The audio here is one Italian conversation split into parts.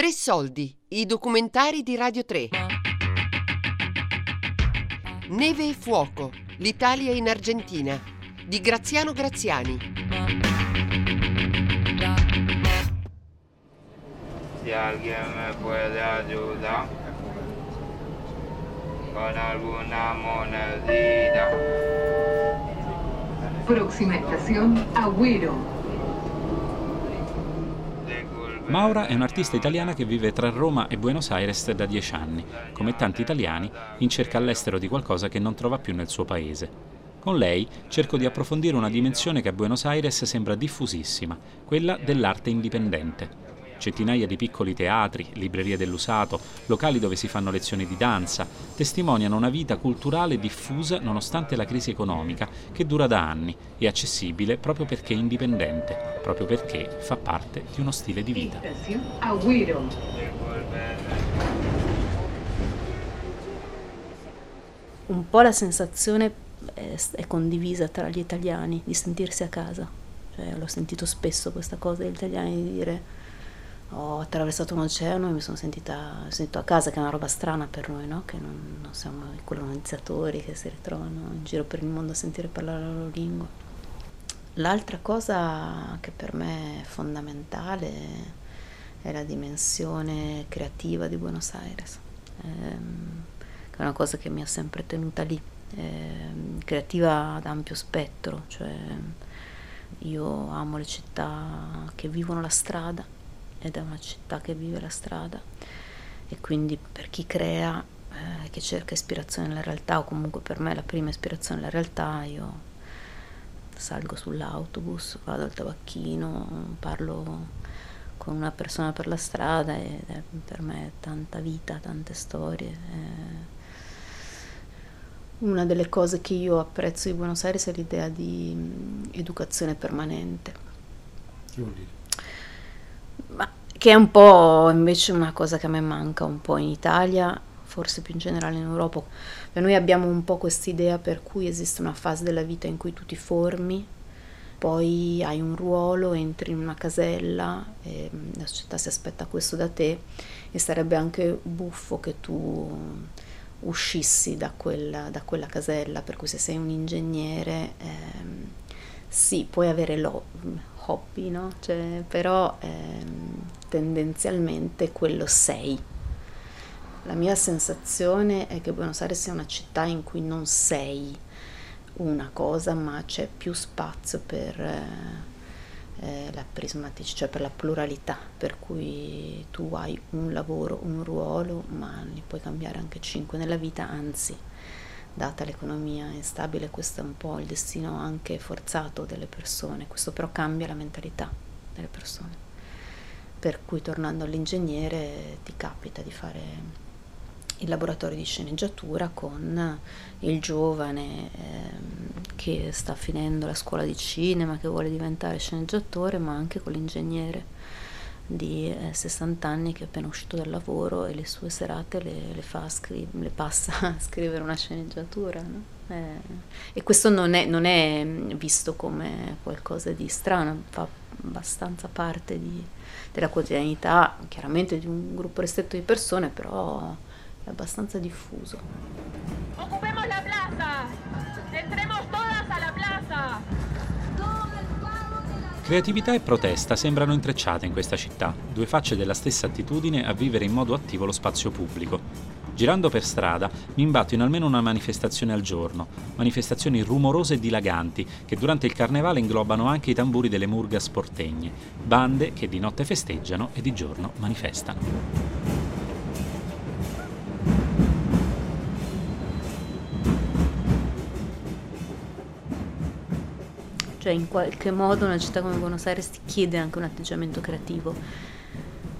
Tre soldi, i documentari di Radio 3. Neve e fuoco, l'Italia in Argentina, di Graziano Graziani. Se alguien me puede ayudar con alguna monedita. Próxima estación, Agüero. Maura è un'artista italiana che vive tra Roma e Buenos Aires da 10 anni, come tanti italiani, in cerca all'estero di qualcosa che non trova più nel suo paese. Con lei cerco di approfondire una dimensione che a Buenos Aires sembra diffusissima, quella dell'arte indipendente. Centinaia di piccoli teatri, librerie dell'usato, locali dove si fanno lezioni di danza, testimoniano una vita culturale diffusa nonostante la crisi economica che dura da anni e accessibile proprio perché indipendente, proprio perché fa parte di uno stile di vita. Un po' la sensazione è condivisa tra gli italiani di sentirsi a casa. Cioè, l'ho sentito spesso questa cosa degli italiani di dire ho attraversato un oceano e mi sono sentito a casa, che è una roba strana per noi, no? Che non siamo i colonizzatori che si ritrovano in giro per il mondo a sentire parlare la loro lingua. L'altra cosa che per me è fondamentale è la dimensione creativa di Buenos Aires, che è una cosa che mi ha sempre tenuta lì, creativa ad ampio spettro, cioè io amo le città che vivono la strada, ed è una città che vive la strada, e quindi per chi crea, che cerca ispirazione alla realtà, o comunque per me la prima ispirazione alla realtà, io salgo sull'autobus, vado al tabacchino, parlo con una persona per la strada, e per me è tanta vita, tante storie. Una delle cose che io apprezzo di Buenos Aires è l'idea di educazione permanente. Che vuol dire? Che è un po' invece una cosa che a me manca un po' in Italia, forse più in generale in Europa. Noi abbiamo un po' quest'idea per cui esiste una fase della vita in cui tu ti formi, poi hai un ruolo, entri in una casella, e la società si aspetta questo da te, e sarebbe anche buffo che tu uscissi da quella casella, per cui se sei un ingegnere sì, puoi avere hobby, no? Cioè, però tendenzialmente quello sei. La mia sensazione è che Buenos Aires sia una città in cui non sei una cosa, ma c'è più spazio per la prismaticità, cioè per la pluralità, per cui tu hai un lavoro, un ruolo, ma ne puoi cambiare anche 5 nella vita, anzi, data l'economia instabile, questo è un po' il destino anche forzato delle persone. Questo però cambia la mentalità delle persone, per cui tornando all'ingegnere ti capita di fare il laboratorio di sceneggiatura con il giovane che sta finendo la scuola di cinema, che vuole diventare sceneggiatore, ma anche con l'ingegnere di 60 anni che è appena uscito dal lavoro e le sue serate le passa a scrivere una sceneggiatura, no? E questo non è visto come qualcosa di strano, fa abbastanza parte della quotidianità, chiaramente di un gruppo ristretto di persone, però è abbastanza diffuso. Occupemos la plaza! Entremos todas a la plaza! Creatività e protesta sembrano intrecciate in questa città, due facce della stessa attitudine a vivere in modo attivo lo spazio pubblico. Girando per strada mi imbatto in almeno una manifestazione al giorno, manifestazioni rumorose e dilaganti che durante il carnevale inglobano anche i tamburi delle murgas portegne, bande che di notte festeggiano e di giorno manifestano. Cioè, in qualche modo una città come Buenos Aires ti chiede anche un atteggiamento creativo,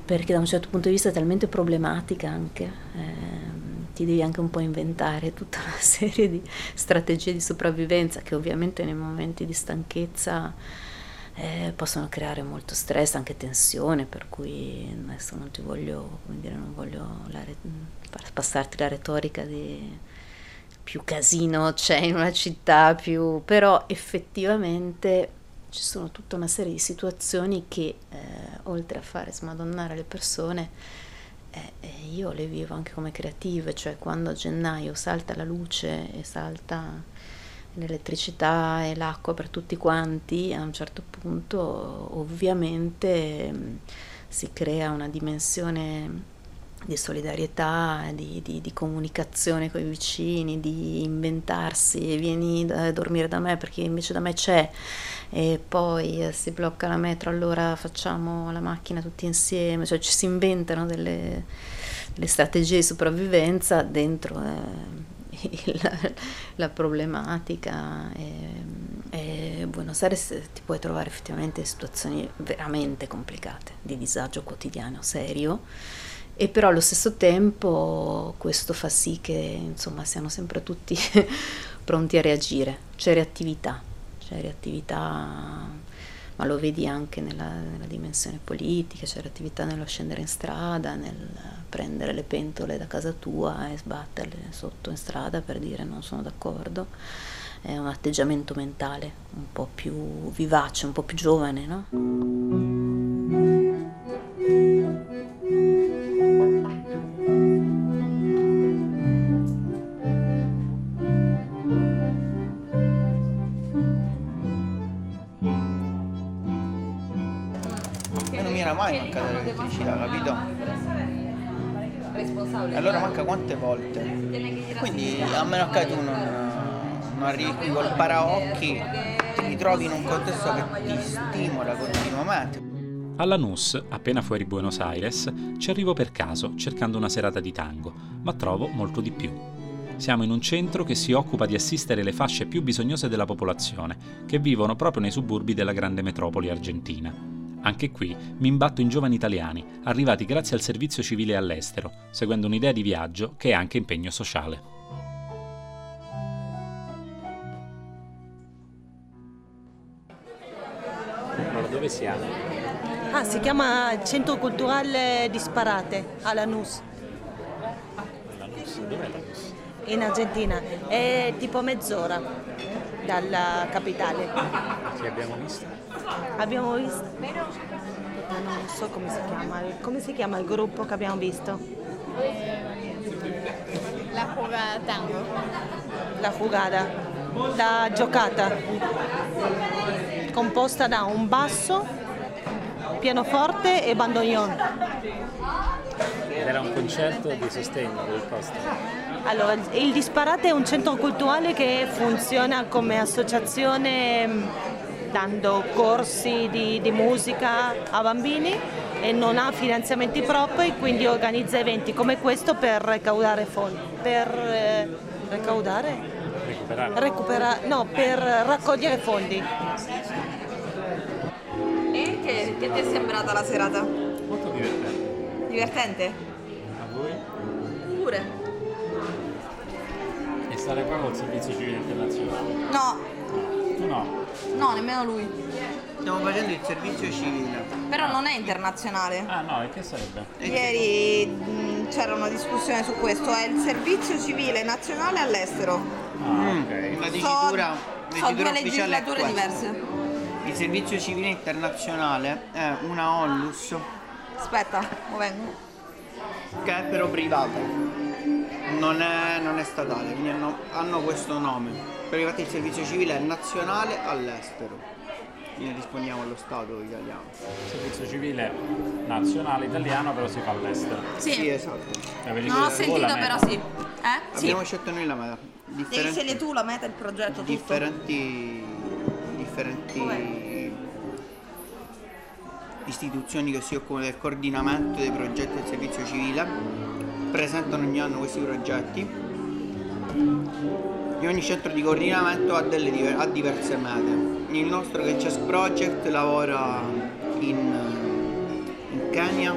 perché da un certo punto di vista è talmente problematica anche, ti devi anche un po' inventare tutta una serie di strategie di sopravvivenza che ovviamente nei momenti di stanchezza possono creare molto stress, anche tensione, per cui adesso non ti voglio, come dire, non voglio passarti la retorica di più casino c'è in una città, più, però effettivamente ci sono tutta una serie di situazioni che oltre a fare smadonnare le persone, io le vivo anche come creative, cioè quando a gennaio salta la luce e salta l'elettricità e l'acqua per tutti quanti, a un certo punto ovviamente si crea una dimensione di solidarietà, di comunicazione con i vicini, di inventarsi, vieni a dormire da me perché invece da me c'è, e poi si blocca la metro, allora facciamo la macchina tutti insieme, cioè ci si inventano delle strategie di sopravvivenza dentro la problematica. E Buenos Aires ti puoi trovare effettivamente in situazioni veramente complicate, di disagio quotidiano serio, e però allo stesso tempo questo fa sì che insomma siano sempre tutti pronti a reagire, c'è reattività, ma lo vedi anche nella dimensione politica, c'è reattività nello scendere in strada, nel prendere le pentole da casa tua e sbatterle sotto in strada per dire non sono d'accordo, è un atteggiamento mentale un po' più vivace, un po' più giovane, no? Mai mancata l'elettricità, capito? Allora manca quante volte? Quindi a meno che tu non arrivi qui col paraocchi, ti ritrovi in un contesto che ti stimola continuamente. A Lanús, appena fuori Buenos Aires, ci arrivo per caso cercando una serata di tango, ma trovo molto di più. Siamo in un centro che si occupa di assistere le fasce più bisognose della popolazione, che vivono proprio nei suburbi della grande metropoli argentina. Anche qui mi imbatto in giovani italiani, arrivati grazie al servizio civile all'estero, seguendo un'idea di viaggio che è anche impegno sociale. Allora, dove siamo? Si chiama Centro Culturale Disparate, a Lanús. Lanús? Dov'è Lanús? In Argentina. È tipo mezz'ora dalla capitale. Ci abbiamo visto? Abbiamo visto, non so come si chiama il gruppo che abbiamo visto? La giocata, composta da un basso, pianoforte e bandoneon. Era un concerto di sostegno del posto. Allora, il Disparate è un centro culturale che funziona come associazione, dando corsi di musica a bambini, e non ha finanziamenti propri, quindi organizza eventi come questo per recaudare fondi, per raccogliere fondi. E che ti è sembrata la serata? Molto divertente. Divertente? A voi? Pure. E stare qua col servizio civile internazionale? No. No, nemmeno lui. Stiamo facendo il servizio civile. Però non è internazionale. No, e che sarebbe? Ieri c'era una discussione su questo, è il servizio civile nazionale all'estero. Ok. Sono due legislature diverse. Il servizio civile internazionale è una onlus. Aspetta, vengo. Che è però privata. Non è statale, quindi hanno questo nome. Perché infatti il servizio civile è nazionale all'estero, quindi rispondiamo allo Stato italiano. Il servizio civile nazionale italiano però si fa all'estero. Sì esatto. Non ho sentito però sì. Abbiamo scelto noi la meta. Devi scegliere tu la meta, il progetto, differenti istituzioni che si occupano del coordinamento dei progetti del servizio civile, presentano ogni anno questi progetti. E ogni centro di coordinamento ha diverse mete. Il nostro, che è Chess Project, lavora in Kenya,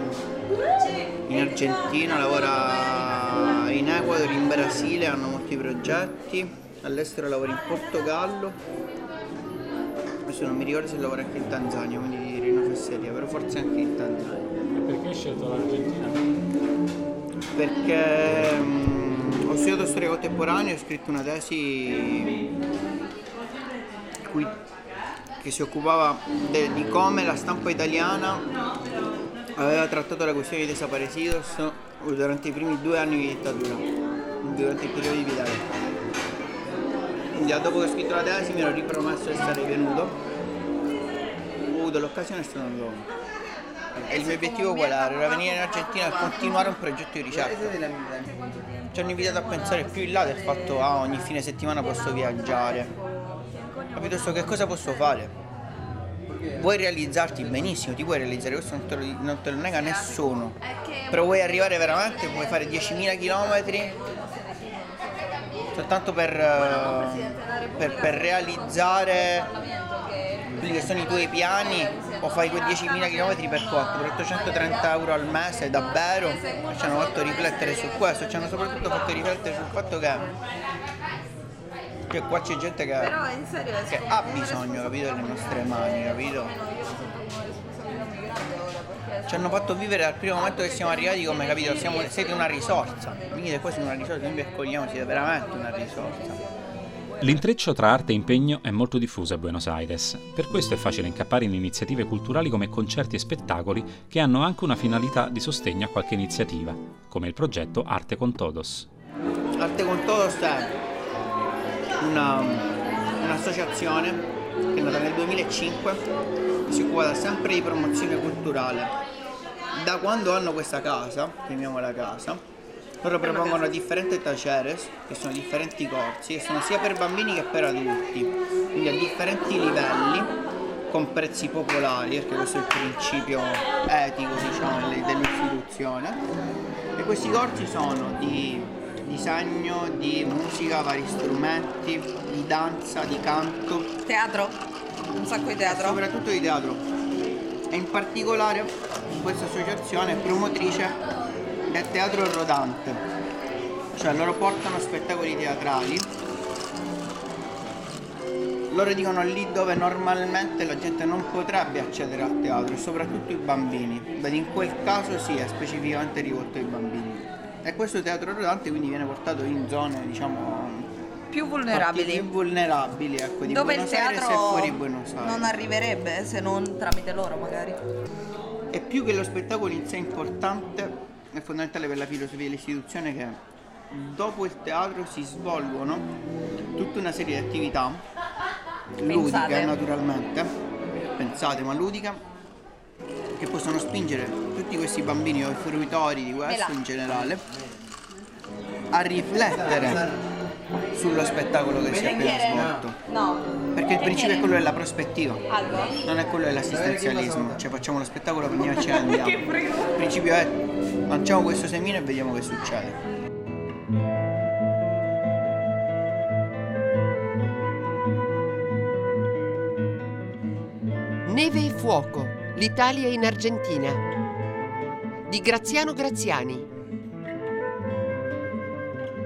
in Argentina, lavora in Ecuador, in Brasile, hanno molti progetti. All'estero lavora in Portogallo. Adesso non mi ricordo se lavora anche in Tanzania, quindi Rino Fosseria, però forse anche in Tanzania. E perché hai scelto l'Argentina? Perché ho studiato storia contemporanea e ho scritto una tesi che si occupava di come la stampa italiana aveva trattato la questione dei desaparecidos durante i primi 2 anni di dittatura, durante il periodo di Vidal. Già dopo che ho scritto la tesi mi ero ripromesso di essere venuto, ho avuto l'occasione e sono andato. E il mio obiettivo qual era? Era venire in Argentina e continuare un progetto di ricerca. Ci hanno invitato a pensare più in là del fatto che ogni fine settimana posso viaggiare, ma piuttosto che cosa posso fare? Vuoi realizzarti benissimo, ti puoi realizzare, questo non te lo nega nessuno, però vuoi arrivare veramente, puoi fare 10.000 chilometri soltanto per realizzare quelli che sono i tuoi piani, o fai quei 10.000 km per 4, per 830 euro al mese davvero? E ci hanno fatto riflettere su questo, ci hanno soprattutto fatto riflettere sul fatto che qua c'è gente che ha bisogno, capito, delle nostre mani, capito? Ci hanno fatto vivere dal primo momento che siamo arrivati come, capito, siete una risorsa, quindi quasi una risorsa, noi vi accogliamo, siete veramente una risorsa. L'intreccio tra arte e impegno è molto diffuso a Buenos Aires, per questo è facile incappare in iniziative culturali come concerti e spettacoli che hanno anche una finalità di sostegno a qualche iniziativa, come il progetto Arte con Todos. Arte con Todos è un'associazione che è nata nel 2005, si occupa sempre di promozione culturale. Da quando hanno questa casa, chiamiamola casa, loro propongono differenti talleres, che sono differenti corsi, che sono sia per bambini che per adulti, quindi a differenti livelli, con prezzi popolari, perché questo è il principio etico, diciamo, dell'istituzione. E questi corsi sono di disegno, di musica, vari strumenti, di danza, di canto. Teatro, un sacco di teatro. Soprattutto di teatro. E in particolare questa associazione è promotrice del teatro rodante, cioè loro portano spettacoli teatrali, loro dicono lì dove normalmente la gente non potrebbe accedere al teatro, soprattutto i bambini, ma in quel caso sì, è specificamente rivolto ai bambini. E questo teatro rodante quindi viene portato in zone, diciamo, più vulnerabili, ecco, di dove Buenos il teatro Aires e fuori Buenos Aires non arriverebbe se non tramite loro magari. E più che lo spettacolo in sé è importante, è fondamentale per la filosofia dell'istituzione che dopo il teatro si svolgono tutta una serie di attività ludiche, naturalmente, pensate, ma ludiche, che possono spingere tutti questi bambini o i fruitori di questo in generale a riflettere sullo spettacolo che si è appena svolto. No, perché il principio è quello della prospettiva, non è quello dell'assistenzialismo, cioè facciamo lo spettacolo, prendiamo e ce ne andiamo. Il principio è lanciamo questo semino e vediamo che succede. Neve e fuoco, l'Italia in Argentina, di Graziano Graziani.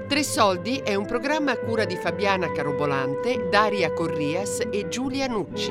Tre Soldi è un programma a cura di Fabiana Carobolante, Daria Corrias e Giulia Nucci.